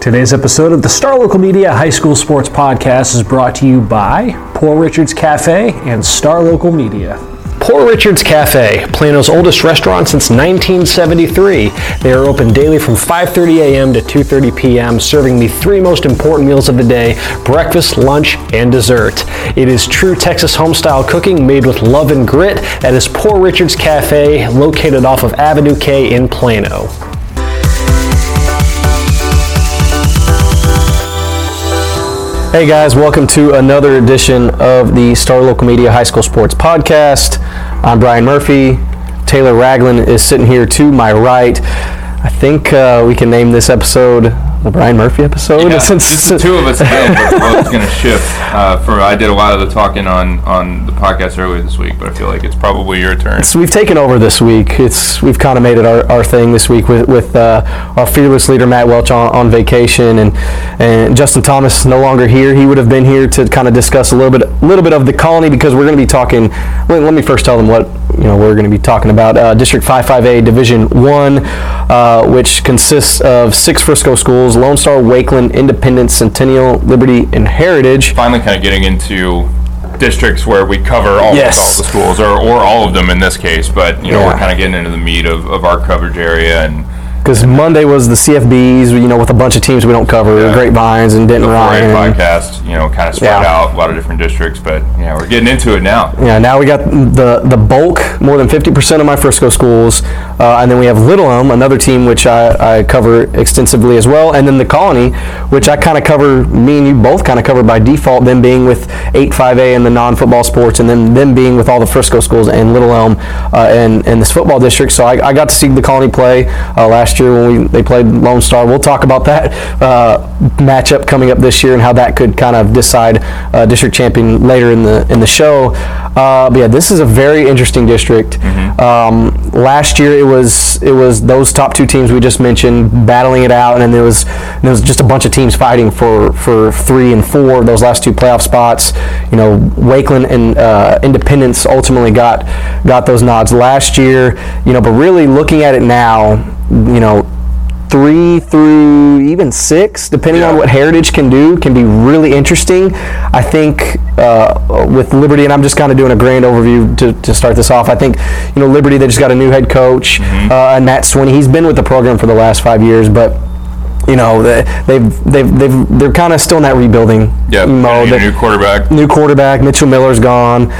Today's episode of the Star Local Media High School Sports Podcast is brought to you by Poor Richard's Cafe and Star Local Media. Poor Richard's Cafe, Plano's oldest restaurant since 1973. They are open daily from 5:30 a.m. to 2:30 p.m., serving the three most important meals of the day: breakfast, lunch, and dessert. It is true Texas homestyle cooking made with love and grit at his Poor Richard's Cafe, located off of Avenue K in Plano. Hey guys, welcome to another edition of the Star Local Media High School Sports Podcast. I'm Brian Murphy. Taylor Ragland is sitting here to my right. I think we can name this episode the Brian Murphy episode. Yeah, since the two of us again, but the road's going to shift. I did a lot of the talking on the podcast earlier this week, but I feel like it's probably your turn. So we've taken over this week. We've kind of made it our thing this week with our fearless leader Matt Welch on vacation and Justin Thomas no longer here. He would have been here to kind of discuss a little bit of the Colony, because we're going to be talking. Let me first tell them what we're going to be talking about. District 55A Division 1, which consists of 6 Frisco schools: Lone Star, Wakeland, Independence, Centennial, Liberty, and Heritage. Finally kind of getting into districts where we cover all the schools, or all of them in this case, but we're kind of getting into the meat of our coverage area. And because Monday was the CFBs, with a bunch of teams we don't cover, Grapevines and Denton Ryan. The 4A podcast, kind of spread out a lot of different districts, but we're getting into it now. Yeah, now we got the bulk, more than 50% of my Frisco schools, and then we have Little Elm, another team which I cover extensively as well, and then the Colony, which I kind of cover, me and you both kind of cover by default, them being with 8-5A and the non-football sports, and then them being with all the Frisco schools and Little Elm and this football district. So I got to see the Colony play last year when they played Lone Star. We'll talk about that matchup coming up this year and how that could kind of decide district champion later in the show. But yeah, this is a very interesting district. Mm-hmm. Last year it was those top two teams we just mentioned battling it out, and then there was just a bunch of teams fighting for 3 and 4 of those last two playoff spots. Wakeland and Independence ultimately got those nods last year. But really looking at it now, 3 through even 6, depending on what Heritage can do, can be really interesting. I think with Liberty, and I'm just kind of doing a grand overview to start this off, I think, Liberty, they just got a new head coach, mm-hmm. And Matt Swinney. He's been with the program for the last 5 years, but they're kind of still in that rebuilding mode. New quarterback. Mitchell Miller's gone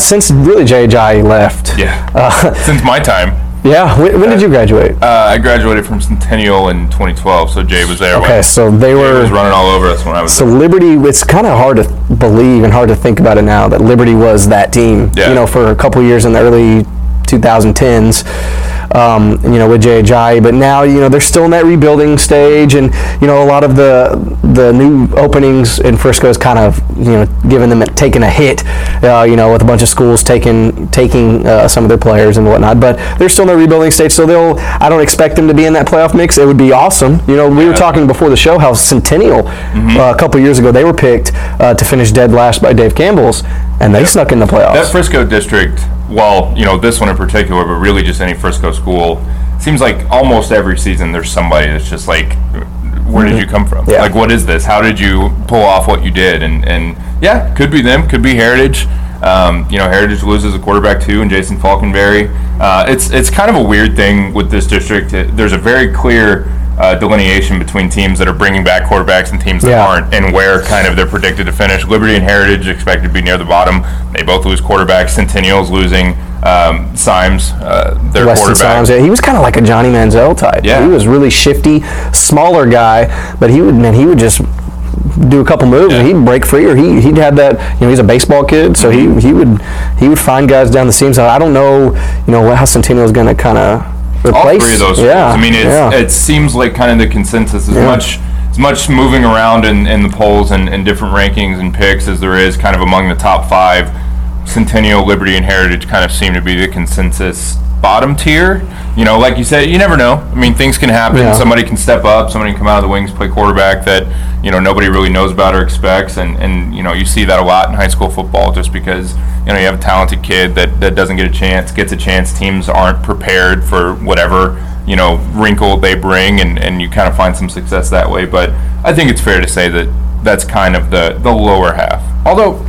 since really Jay Ajayi left. Yeah, since my time. Yeah, when did you graduate? I graduated from Centennial in 2012, so Jay was there. Okay, so Jay was running all over us when I was there. So Liberty, it's kind of hard to believe and hard to think about it now that Liberty was that team, for a couple years in the early 2010s, with Jay Ajayi. But now, they're still in that rebuilding stage, and, a lot of the new openings in Frisco is kind of, taking a hit, with a bunch of schools taking some of their players and whatnot. But they're still in the rebuilding stage, so I don't expect them to be in that playoff mix. It would be awesome. We were talking before the show how Centennial, mm-hmm. A couple years ago, they were picked to finish dead last by Dave Campbell's, and they snuck in the playoffs. That Frisco district, well, this one in particular, but really just any Frisco school, seems like almost every season there's somebody that's just like, where did you come from? Yeah. Like, what is this? How did you pull off what you did? And could be them, could be Heritage. Heritage loses a quarterback too, and Jason Falconberry. It's kind of a weird thing with this district. There's a very clear delineation between teams that are bringing back quarterbacks and teams that aren't, and where kind of they're predicted to finish. Liberty and Heritage expected to be near the bottom. They both lose quarterbacks. Centennial's losing Symes, their Weston quarterback. Symes, he was kind of like a Johnny Manziel type. Yeah. He was really shifty, smaller guy, but he would just do a couple moves and he'd break free, or he'd have that. He's a baseball kid, so he would find guys down the seams. I don't know, how Centennial's going to kind of replace all three of those schools. It seems like kind of the consensus is much. much moving around in the polls and different rankings and picks as there is kind of among the top five. Centennial, Liberty, and Heritage kind of seem to be the consensus bottom tier. You know, like you said, you never know. I mean, things can happen. Yeah. Somebody can step up. Somebody can come out of the wings, play quarterback that, you know, nobody really knows about or expects. And you know, you see that a lot in high school football just because, you know, you have a talented kid that doesn't get a chance, gets a chance. Teams aren't prepared for whatever, you know, wrinkle they bring, and you kind of find some success that way. But I think it's fair to say that that's kind of the lower half. Although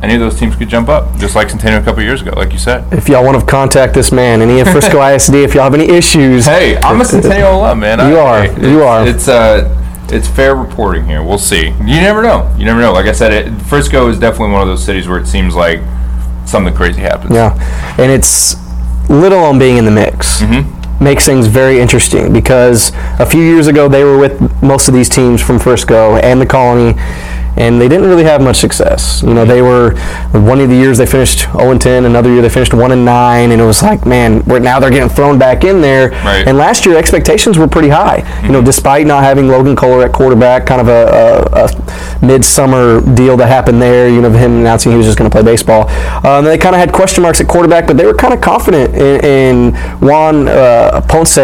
any of those teams could jump up, just like Centennial a couple of years ago, like you said. If y'all want to contact this man, any of Frisco ISD, if y'all have any issues. Hey, I'm a Centennial alum, man. You are. It's fair reporting here. We'll see. You never know. Like I said, Frisco is definitely one of those cities where it seems like something crazy happens. Yeah, and it's Little Elm being in the mix. Mm-hmm. Makes things very interesting because a few years ago they were with most of these teams from Frisco and the Colony, and they didn't really have much success. You know, they were, one of the years they finished 0-10, another year they finished 1-9, and it was like, man, now they're getting thrown back in there. Right. And last year expectations were pretty high. Mm-hmm. You know, despite not having Logan Kohler at quarterback, kind of a midsummer deal that happened there, you know, him announcing he was just going to play baseball. They kind of had question marks at quarterback, but they were kind of confident in Juan Ponce,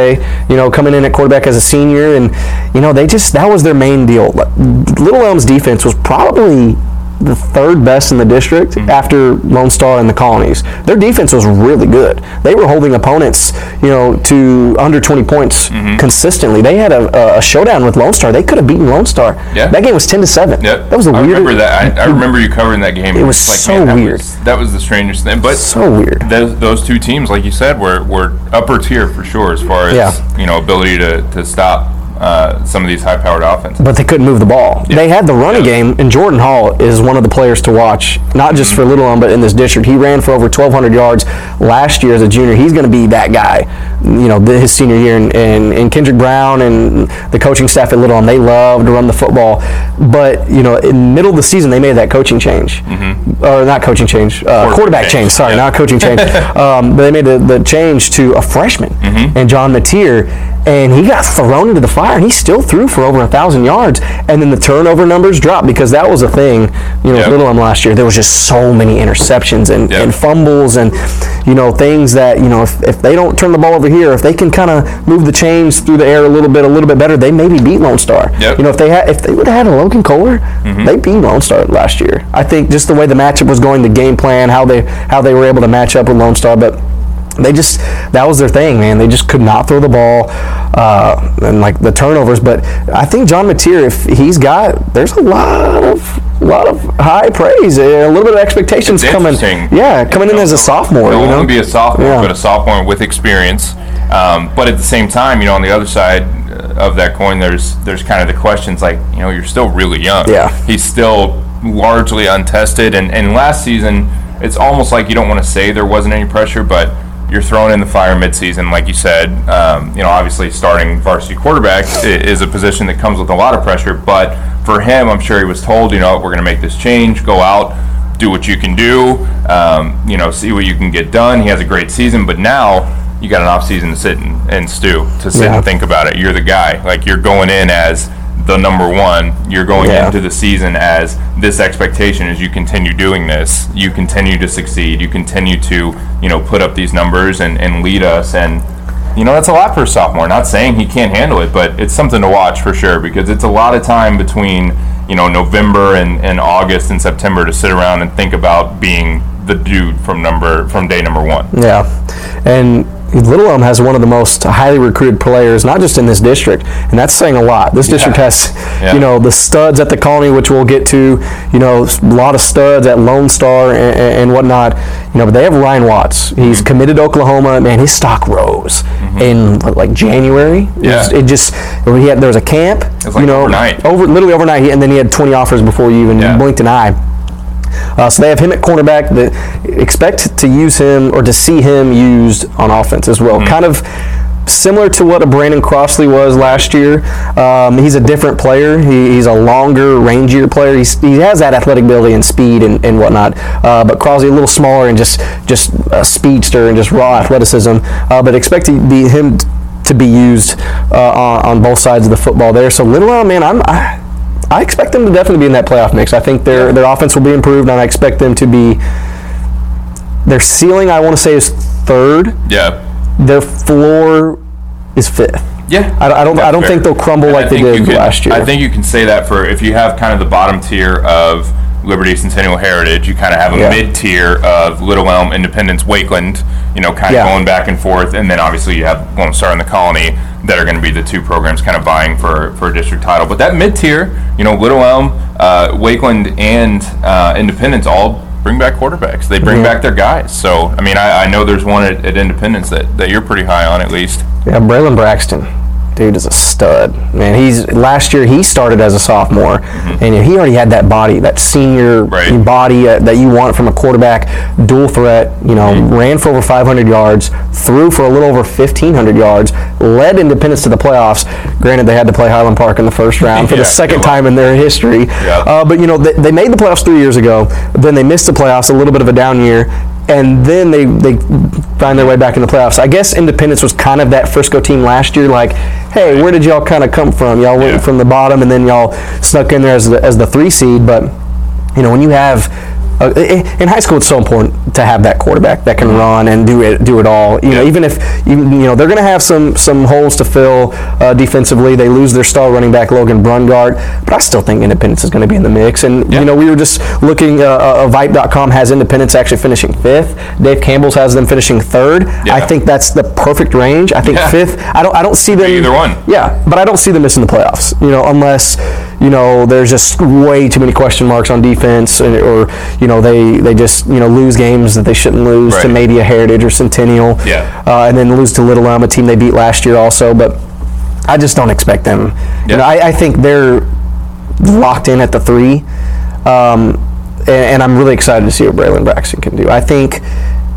you know, coming in at quarterback as a senior, and, you know, that was their main deal. Little Elm's defense was probably the third best in the district. Mm-hmm. After Lone Star and the Colonies. Their defense was really good. They were holding opponents, you know, to under 20 points. Mm-hmm. Consistently. They had a showdown with Lone Star. They could have beaten Lone Star. Yeah. That game was 10-7. Yep. That was weird. I remember that. I remember you covering that game. It was like, so weird. That was the strangest thing. But so weird. Those two teams, like you said, were upper tier for sure as far as, you know, ability to stop some of these high-powered offenses. But they couldn't move the ball. Yeah. They had the running game, and Jordan Hall is one of the players to watch, not just for Little Elm, but in this district. He ran for over 1,200 yards last year as a junior. He's going to be that guy, you know, his senior year. And Kendrick Brown and the coaching staff at Little Elm, they love to run the football. But, you know, in the middle of the season, they made that coaching change. Mm-hmm. Or not coaching change. Quarterback change. Sorry, not coaching change. But they made the change to a freshman, and John Mateer, and he got thrown into the fire, and he still threw for over 1,000 yards. And then the turnover numbers dropped because that was a thing, you know, with Little Elm last year. There was just so many interceptions and fumbles and, you know, things that, you know, if they don't turn the ball over here, if they can kind of move the chains through the air a little bit better, they maybe beat Lone Star. Yep. You know, if they would have had a Logan Kohler, they beat Lone Star last year. I think just the way the matchup was going, the game plan, how they were able to match up with Lone Star, but they just, that was their thing, man. They just could not throw the ball, and like the turnovers. But I think John Mateer, if he's got, there's a lot of high praise, a little bit of expectations coming. Yeah, coming in as a sophomore. He'll only be a sophomore, but a sophomore with experience. But at the same time, you know, on the other side of that coin, there's kind of the questions like, you know, you're still really young. Yeah, he's still largely untested, and last season it's almost like you don't want to say there wasn't any pressure, but you're thrown in the fire midseason, like you said. You know, obviously starting varsity quarterback is a position that comes with a lot of pressure, but for him, I'm sure he was told, you know, we're going to make this change, go out, do what you can do, you know, see what you can get done. He has a great season, but now you got an off season to sit and stew, to sit and think about it. You're the guy. Like, you're going in as the number one. You're going into the season as this expectation as you continue doing this. You continue to succeed. You continue to, you know, put up these numbers and lead us. And, you know, that's a lot for a sophomore. Not saying he can't handle it, but it's something to watch for sure because it's a lot of time between, you know, November and August and September to sit around and think about being the dude from day number one. Yeah. And Little Elm has one of the most highly recruited players, not just in this district, and that's saying a lot. This district has, you know, the studs at the Colony, which we'll get to, you know, a lot of studs at Lone Star and whatnot. You know, but they have Ryan Watts. He's committed to Oklahoma. Man, his stock rose in like January. There was a camp. It was like, you know, overnight. Literally overnight, and then he had 20 offers before you even blinked an eye. So they have him at cornerback. Expect to use him or to see him used on offense as well. Kind of similar to what a Brandon Crossley was last year. He's a different player. He's a longer, rangier player. He has that athletic ability and speed and whatnot. But Crossley a little smaller and just a speedster and just raw athleticism. But expect to be him to be used on both sides of the football there. So Little Elm, man, I expect them to definitely be in that playoff mix. I think their offense will be improved, and I expect them to be – their ceiling, I want to say, is third. Yeah. Their floor is fifth. Yeah. I don't think they'll crumble and like they did last year. I think you can say that for – if you have kind of the bottom tier of Liberty, Centennial, Heritage, you kind of have a mid-tier of Little Elm, Independence, Wakeland, you know, kind of going back and forth. And then obviously you have Lone Star and the Colony that are going to be the two programs kind of vying for a district title. But that mid-tier, you know, Little Elm, Wakeland, and Independence all bring back quarterbacks. They bring back their guys. So, I mean, I know there's one at Independence that you're pretty high on at least. Yeah, Braylon Braxton. Dude is a stud. Man, last year he started as a sophomore, and he already had that body, that senior body that you want from a quarterback, dual threat, you know, ran for over 500 yards, threw for a little over 1,500 yards, led Independence to the playoffs. Granted, they had to play Highland Park in the first round for the second time in their history. Yeah. But, you know, they made the playoffs 3 years ago. Then they missed the playoffs, a little bit of a down year. And then they find their way back in the playoffs. I guess Independence was kind of that Frisco team last year, like, hey, where did y'all kind of come from? Y'all went from the bottom, and then y'all snuck in there as the three seed. But, you know, when you have in high school, it's so important to have that quarterback that can run and do it all. You know, even if you know they're going to have some holes to fill defensively. They lose their star running back Logan Brungard, but I still think Independence is going to be in the mix. And you know, we were just looking. Vipe.com has Independence actually finishing fifth. Dave Campbell's has them finishing third. Yeah. I think that's the perfect range. I think fifth. I don't see them either one. Yeah, but I don't see them missing the playoffs. You know, unless you know there's just way too many question marks on defense or you know, they just, you know, lose games that they shouldn't lose to maybe a Heritage or Centennial. Yeah. And then lose to Little Elm, a team they beat last year also. But I just don't expect them. Yeah. You know, I think they're locked in at the three. And I'm really excited to see what Braylon Braxton can do. I think,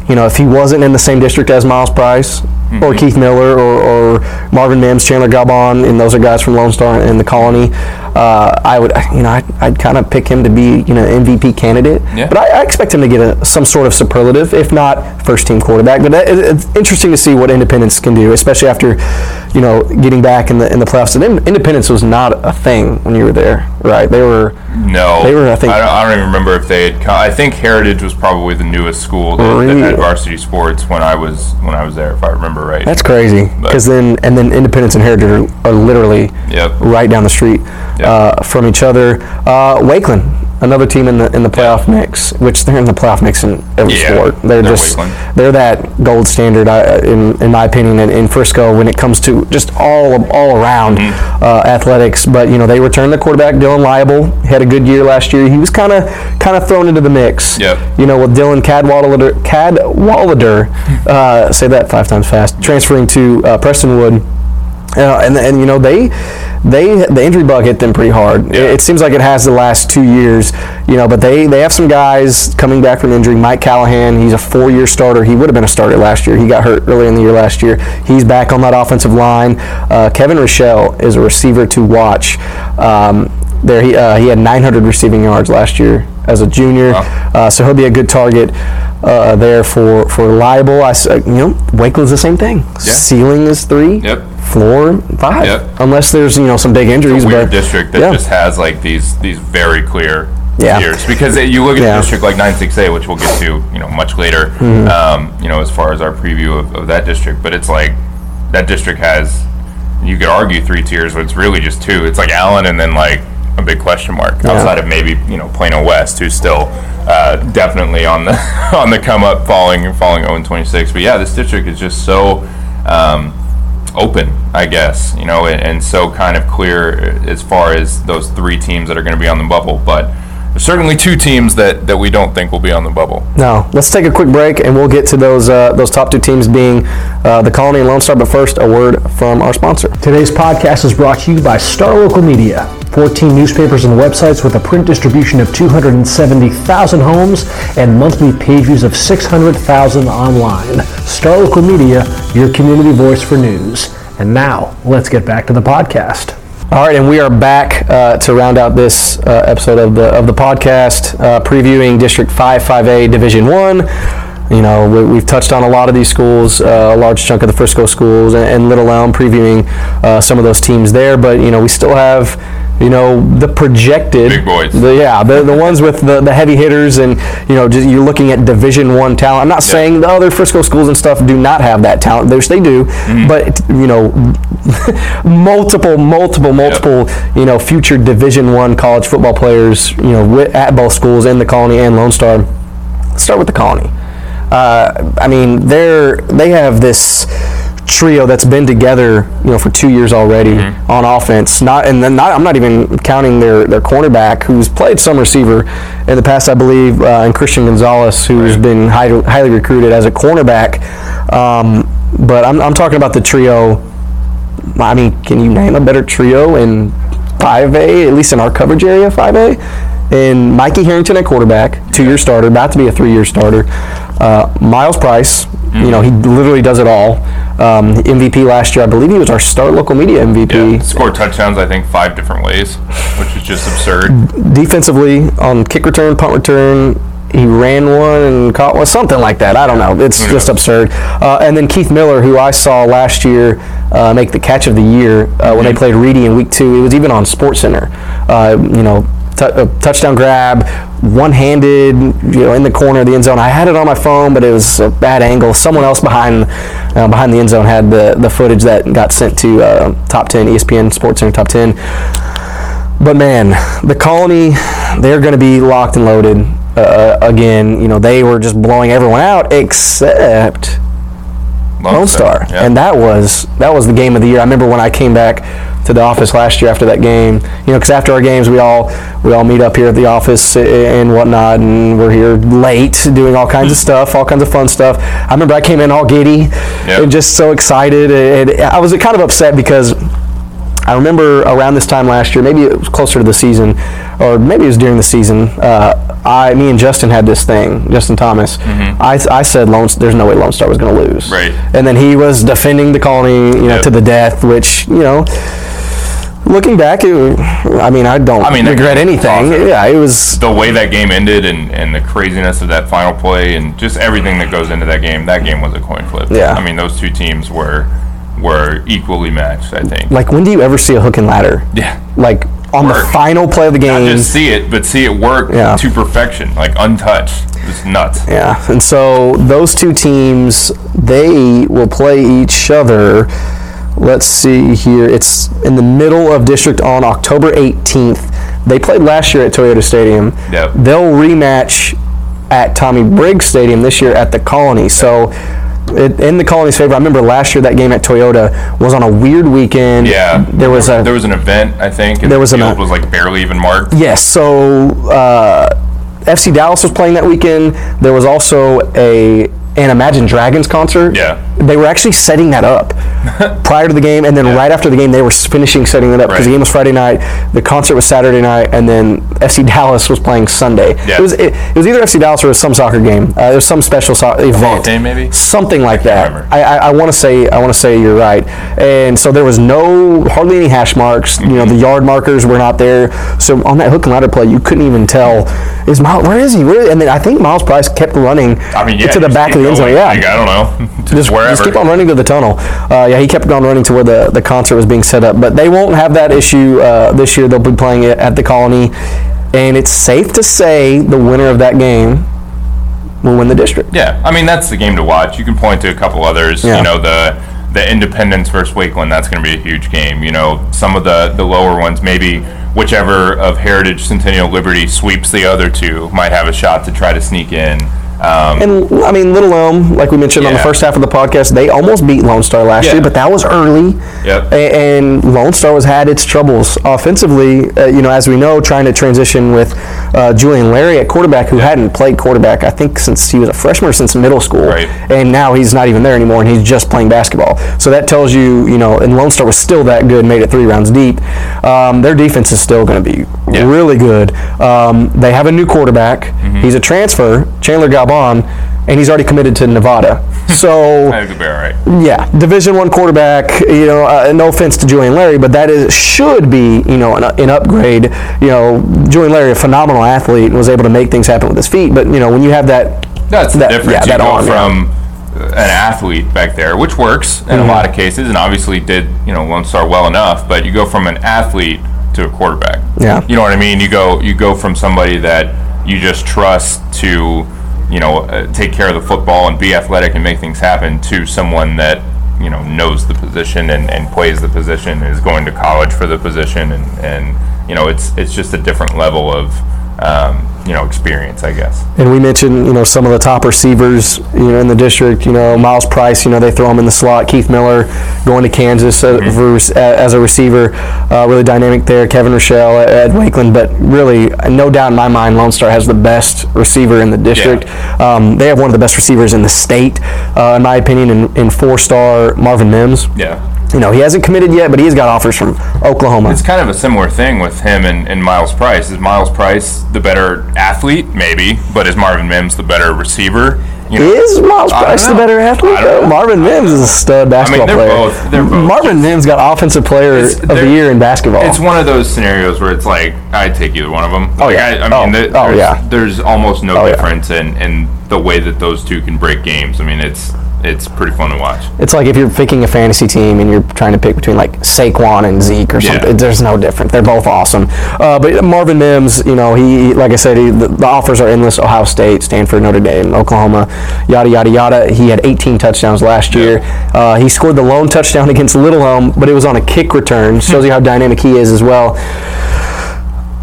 you know, if he wasn't in the same district as Miles Price or Keith Miller or Marvin Mims, Chandler Gabon, and those are guys from Lone Star and the Colony, I'd kind of pick him to be, you know, MVP candidate. Yeah. But I expect him to get some sort of superlative, if not first-team quarterback. But it's interesting to see what Independence can do, especially after, you know, getting back in the playoffs. And Independence was not a thing when you were there, right? They were. I think I don't even remember if they had. I think Heritage was probably the newest school that had varsity sports when I was there, if I remember right. That's crazy. Because then Independence and Heritage are literally right down the street. Yep. From each other. Wakeland, another team in the playoff mix, which they're in the playoff mix in every sport. They're just Wakeland. They're that gold standard in my opinion in Frisco when it comes to just all around athletics. But you know, they returned their quarterback Dylan Liable. He had a good year last year. He was kind of thrown into the mix. Yep. You know, with Dylan Cadwallader say that five times fast, transferring to Prestonwood. And you know, the injury bug hit them pretty hard. Yeah. It seems like it has the last 2 years, you know, but they have some guys coming back from injury. Mike Callahan, he's a 4-year starter. He would have been a starter last year. He got hurt early in the year last year. He's back on that offensive line. Kevin Rochelle is a receiver to watch. There he had 900 receiving yards last year as a junior. Wow. So he'll be a good target there for Liable. You know, Wakeland's the same thing. Yeah. Ceiling is 3. Yep. Floor 5, unless there's, you know, some big injuries. It's a weird district that just has like these very clear tiers, because you look at a district like 9-6A, which we'll get to, you know, much later, you know, as far as our preview of that district. But it's like that district has, you could argue, 3 tiers, but it's really just 2. It's like Allen and then like a big question mark outside of maybe, you know, Plano West, who's still definitely on the come up, falling 0-26. But yeah, this district is just so. Open, I guess, you know, and so kind of clear as far as those 3 teams that are going to be on the bubble, but there's certainly 2 teams that we don't think will be on the bubble. No, let's take a quick break and we'll get to those top 2 teams being the Colony and Lone Star, but first a word from our sponsor. Today's podcast is brought to you by Star Local Media. 14 newspapers and websites with a print distribution of 270,000 homes and monthly page views of 600,000 online. Star Local Media, your community voice for news. And now, let's get back to the podcast. All right, and we are back to round out this episode of the podcast, previewing District 55A Division 1. You know, we've touched on a lot of these schools, a large chunk of the Frisco schools and Little Elm, previewing some of those teams there. But, you know, we still have, you know, the projected big boys. The ones with the heavy hitters, and, you know, just, you're looking at Division I talent. I'm not saying the other Frisco schools and stuff do not have that talent, which they do, but, you know, multiple you know, future Division I college football players, you know, at both schools, in the Colony and Lone Star. Let's start with the Colony. I mean, they have this trio that's been together, you know, for 2 years already on offense. I'm not even counting their cornerback, who's played some receiver in the past, I believe, and Christian Gonzalez, who's been highly recruited as a cornerback. But I'm talking about the trio. I mean, can you name a better trio in 5A, at least in our coverage area, 5A? And Mikey Harrington at quarterback, two-year starter, about to be a three-year starter. Miles Price, you know, he literally does it all. MVP last year, I believe he was our Star Local Media MVP. Yeah, scored touchdowns, I think, 5 different ways, which is just absurd. Defensively, on kick return, punt return, he ran one and caught one, something like that. I don't know. It's just absurd. And then Keith Miller, who I saw last year make the catch of the year when they played Reedy in Week 2. It was even on SportsCenter, you know. Touchdown grab, one-handed, you know, in the corner of the end zone. I had it on my phone, but it was a bad angle. Someone else behind the end zone had the footage that got sent to Top 10, ESPN Sports Center Top 10. But, man, the Colony, they're going to be locked and loaded again. You know, they were just blowing everyone out except Lone Star. Yeah. And that was the game of the year. I remember when I came back to the office last year after that game, you know, because after our games we all meet up here at the office and whatnot, and we're here late doing all kinds of stuff, all kinds of fun stuff. I remember I came in all giddy and just so excited, and I was kind of upset because I remember around this time last year, maybe it was closer to the season, or maybe it was during the season, me and Justin had this thing, Justin Thomas. I said, there's no way Lone Star was going to lose. Right. And then he was defending the Colony, you know, to the death, which, you know, looking back, I don't regret anything. Awesome. Yeah, it was the way that game ended, and the craziness of that final play, and just everything that goes into that game. That game was a coin flip. Yeah. I mean, those two teams were equally matched, I think. Like, when do you ever see a hook and ladder? Yeah. Like, on the final play of the game. Not just see it, but see it work to perfection, like untouched. It's nuts. Yeah, and so those two teams, they will play each other. Let's see here. It's in the middle of District on October 18th. They played last year at Toyota Stadium. Yep. They'll rematch at Tommy Briggs Stadium this year at the Colony. So, in the Colony's favor. I remember last year that game at Toyota was on a weird weekend. Yeah, there was an event, I think, and the field was like barely even marked. Yes, so FC Dallas was playing that weekend. There was also an Imagine Dragons concert. Yeah, they were actually setting that up prior to the game, and then right after the game they were finishing setting it up, because the game was Friday night, the concert was Saturday night, and then FC Dallas was playing Sunday. Yeah. It was either FC Dallas or it was some soccer game. It was some special event, game maybe, something like that. I want to say you're right. And so there was hardly any hash marks. You know, the yard markers were not there. So on that hook and ladder play, you couldn't even tell where is he? And then I think Miles Price kept running to the back of the end zone. Yeah, like, I don't know. Just keep on running to the tunnel. He kept on running to where the concert was being set up. But they won't have that issue this year. They'll be playing it at the Colony. And it's safe to say the winner of that game will win the district. Yeah, I mean, that's the game to watch. You can point to a couple others. Yeah. You know, the Independence versus Wakeland, that's going to be a huge game. You know, some of the lower ones, maybe whichever of Heritage, Centennial, Liberty sweeps the other two, might have a shot to try to sneak in. And, I mean, Little Elm, like we mentioned on the first half of the podcast, they almost beat Lone Star last year, but that was early. Yep. And Lone Star has had its troubles offensively, you know, as we know, trying to transition with Julian Larry at quarterback, who hadn't played quarterback, I think, since he was a freshman or since middle school. Right. And now he's not even there anymore, and he's just playing basketball. So that tells you, you know, and Lone Star was still that good, made it 3 rounds deep. Their defense is still going to be really good. They have a new quarterback. Mm-hmm. He's a transfer, Chandler Gabon. And he's already committed to Nevada. So, I think it'll be all right. Yeah, Division I quarterback. You know, no offense to Julian Larry, but that should be, you know, an upgrade. You know, Julian Larry, a phenomenal athlete, was able to make things happen with his feet. But, you know, when you have that That's the difference. Yeah, you go from an athlete back there, which works in a lot of cases, and obviously did, you know, Lone Star well enough, but you go from an athlete to a quarterback. Yeah. You know what I mean? You go from somebody that you just trust to, you know, take care of the football and be athletic and make things happen, to someone that, you know, knows the position and plays the position, is going to college for the position, and you know, it's just a different level of you know, experience, I guess. And we mentioned, you know, some of the top receivers, you know, in the district, you know, Miles Price, you know, they throw him in the slot. Keith Miller going to Kansas as a receiver, really dynamic there. Kevin Rochelle at Wakeland, but really, no doubt in my mind, Lone Star has the best receiver in the district. Yeah. They have one of the best receivers in the state, in my opinion, in four-star Marvin Mims. Yeah. You know, he hasn't committed yet, but he's got offers from Oklahoma. It's kind of a similar thing with him and Miles Price. Is Miles Price the better athlete? Maybe. But is Marvin Mims the better receiver? You know, is Miles Price the better athlete? Marvin Mims is a stud basketball player. They're both. Marvin Mims got Offensive Player of the Year in basketball. It's one of those scenarios where it's like, I'd take either one of them. Oh, like, yeah. There's almost no difference in the way that those two can break games. I mean, it's pretty fun to watch. It's like if you're picking a fantasy team and you're trying to pick between, like, Saquon and Zeke or something. There's no difference. They're both awesome. But Marvin Mims, you know, the offers are endless. Ohio State, Stanford, Notre Dame, Oklahoma, yada, yada, yada. He had 18 touchdowns last year. He scored the lone touchdown against Little Elm, but it was on a kick return. Shows you how dynamic he is as well.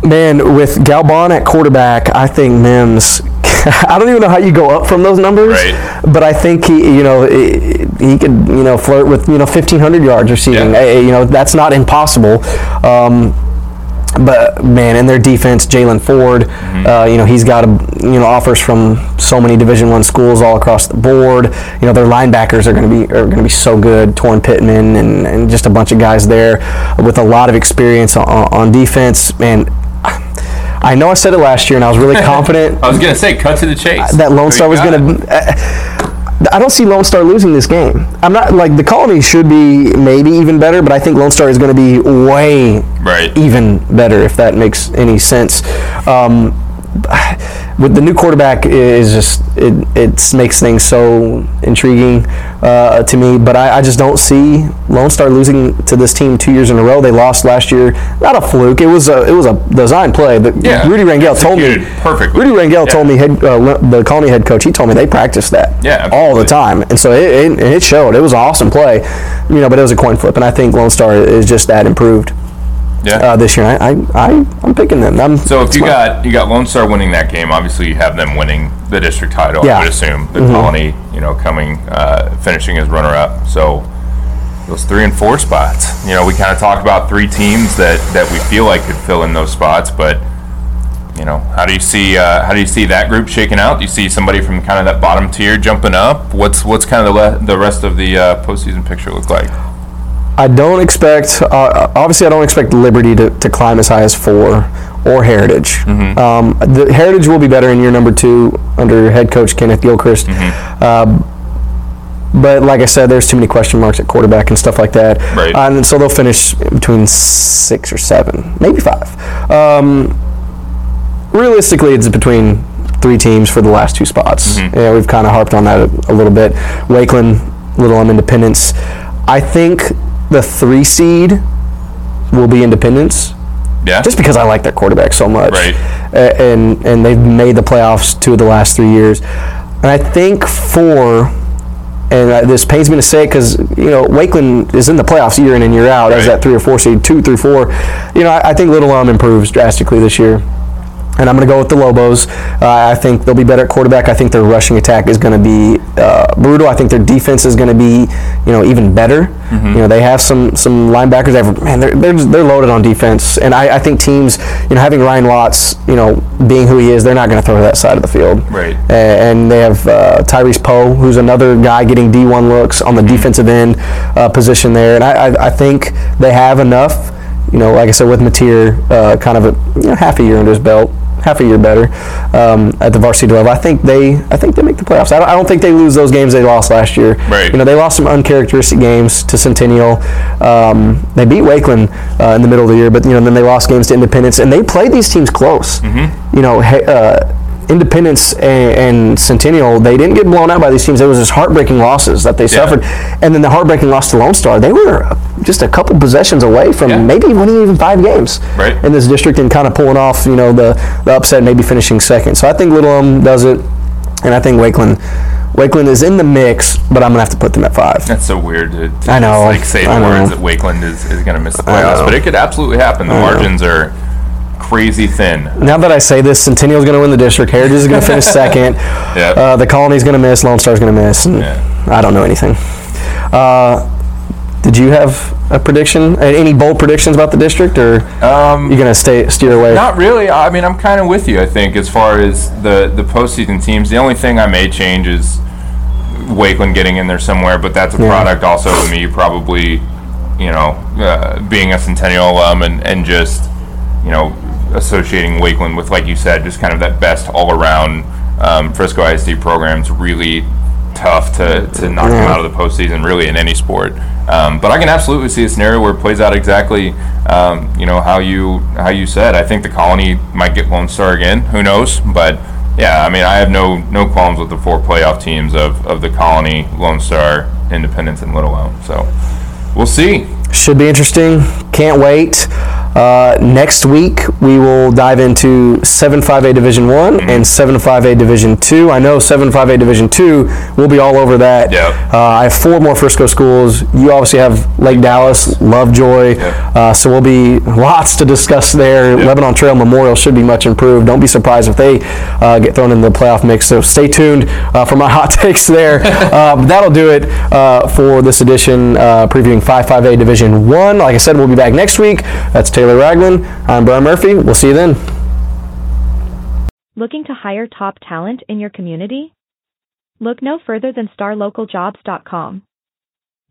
Man, with Gabon at quarterback, I think Mims... I don't even know how you go up from those numbers, right. But I think he could, you know, flirt with, you know, 1,500 yards receiving. Yeah. You know, that's not impossible. But man, in their defense, Jalen Ford, you know, he's got offers from so many Division I schools all across the board. You know, their linebackers are going to be so good. Torrin Pittman and just a bunch of guys there with a lot of experience on defense. Man, I know I said it last year, and I was really confident. I was going to say, cut to the chase. That Lone Star was going to... I don't see Lone Star losing this game. I'm not... Like, the Colony should be maybe even better, but I think Lone Star is going to be way even better, if that makes any sense. With the new quarterback, is just it makes things so intriguing to me. But I just don't see Lone Star losing to this team 2 years in a row. They lost last year, not a fluke. It was a design play. Rudy Rangel told me perfectly. Rudy Rangel told me the Colony head coach. He told me they practiced that all the time, and so it showed. It was an awesome play, you know. But it was a coin flip, and I think Lone Star is just that improved. Yeah. This year, I'm picking them. So if you got Lone Star winning that game, obviously you have them winning the district title. Yeah. I would assume the Colony, you know, finishing as runner up. So those 3 and 4 spots. You know, we kind of talked about three teams that we feel like could fill in those spots, but you know, how do you see that group shaking out? Do you see somebody from kind of that bottom tier jumping up? What's kind of the rest of the postseason picture look like? I don't expect, obviously I don't expect Liberty to climb as high as 4 or Heritage. The Heritage will be better in year number 2 under head coach Kenneth Gilchrist. But like I said, there's too many question marks at quarterback and stuff like that. Right. And so they'll finish between 6 or 7, maybe 5. Realistically, it's between 3 teams for the last 2 spots. Yeah, we've kind of harped on that a little bit. Wakeland, Little Elm, Independence. I think... the 3 seed will be Independence. Yeah. Just because I like their quarterback so much. Right. And they've made the playoffs 2 of the last 3 years. And I think 4, and this pains me to say because, you know, Wakeland is in the playoffs year in and year out as that 3 or 4 seed, 2 through 4. You know, I think Little Elm improves drastically this year. And I'm going to go with the Lobos. I think they'll be better at quarterback. I think their rushing attack is going to be brutal. I think their defense is going to be, you know, even better. You know, they have some linebackers. They're loaded on defense. And I think teams, you know, having Ryan Watts, you know, being who he is, they're not going to throw to that side of the field. Right. And they have Tyrese Poe, who's another guy getting D1 looks on the defensive end position there. And I think they have enough. You know, like I said, with Mateer, kind of a half a year under his belt, half a year better at the varsity level. I think they make the playoffs. I don't think they lose those games they lost last year. Right. You know, they lost some uncharacteristic games to Centennial. They beat Wakeland in the middle of the year, but you know, then they lost games to Independence, and they played these teams close. You know, Independence and Centennial, they didn't get blown out by these teams. It was just heartbreaking losses that they suffered. And then the heartbreaking loss to Lone Star, they were just a couple possessions away from maybe winning even 5 games in this district and kind of pulling off, you know, the upset, maybe finishing second. So I think Little Elm does it, and I think Wakeland is in the mix, but I'm going to have to put them at 5. That's so weird to I know. Just, like, say the words that Wakeland is going to miss the playoffs. But it could absolutely happen. The margins are crazy thin. Now that I say this, Centennial's going to win the district. Heritage is going to finish second. The Colony's going to miss. Lone Star's going to miss. And I don't know anything. Did you have a prediction? Any bold predictions about the district, or you going to steer away? Not really. I mean, I'm kind of with you, I think, as far as the postseason teams. The only thing I may change is Wakeland getting in there somewhere, but that's a product also of me probably, you know, being a Centennial alum and just, you know, associating Wakeland with, like you said, just kind of that best all-around Frisco ISD program's really tough to knock them out of the postseason, really, in any sport. But I can absolutely see a scenario where it plays out exactly, you know, how you said. I think the Colony might get Lone Star again. Who knows? But, yeah, I mean, I have no qualms with the 4 playoff teams of the Colony, Lone Star, Independence, and Little Elm. So we'll see. Should be interesting. Can't wait. Next week, we will dive into 75A Division 1 and 75A Division 2. I know 75A Division 2, we'll be all over that. Yep. I have 4 more Frisco schools. You obviously have Lake Dallas, Lovejoy. Yep. So we'll be lots to discuss there. Yep. Lebanon Trail Memorial should be much improved. Don't be surprised if they get thrown in the playoff mix. So stay tuned for my hot takes there. But that'll do it for this edition previewing 55A Division 1. Like I said, we'll be back next week. That's Taylor Ragland. I'm Brian Murphy. We'll see you then. Looking to hire top talent in your community? Look no further than StarLocalJobs.com.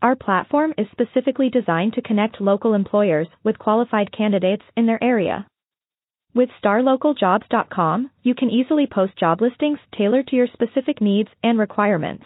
Our platform is specifically designed to connect local employers with qualified candidates in their area. With StarLocalJobs.com, you can easily post job listings tailored to your specific needs and requirements.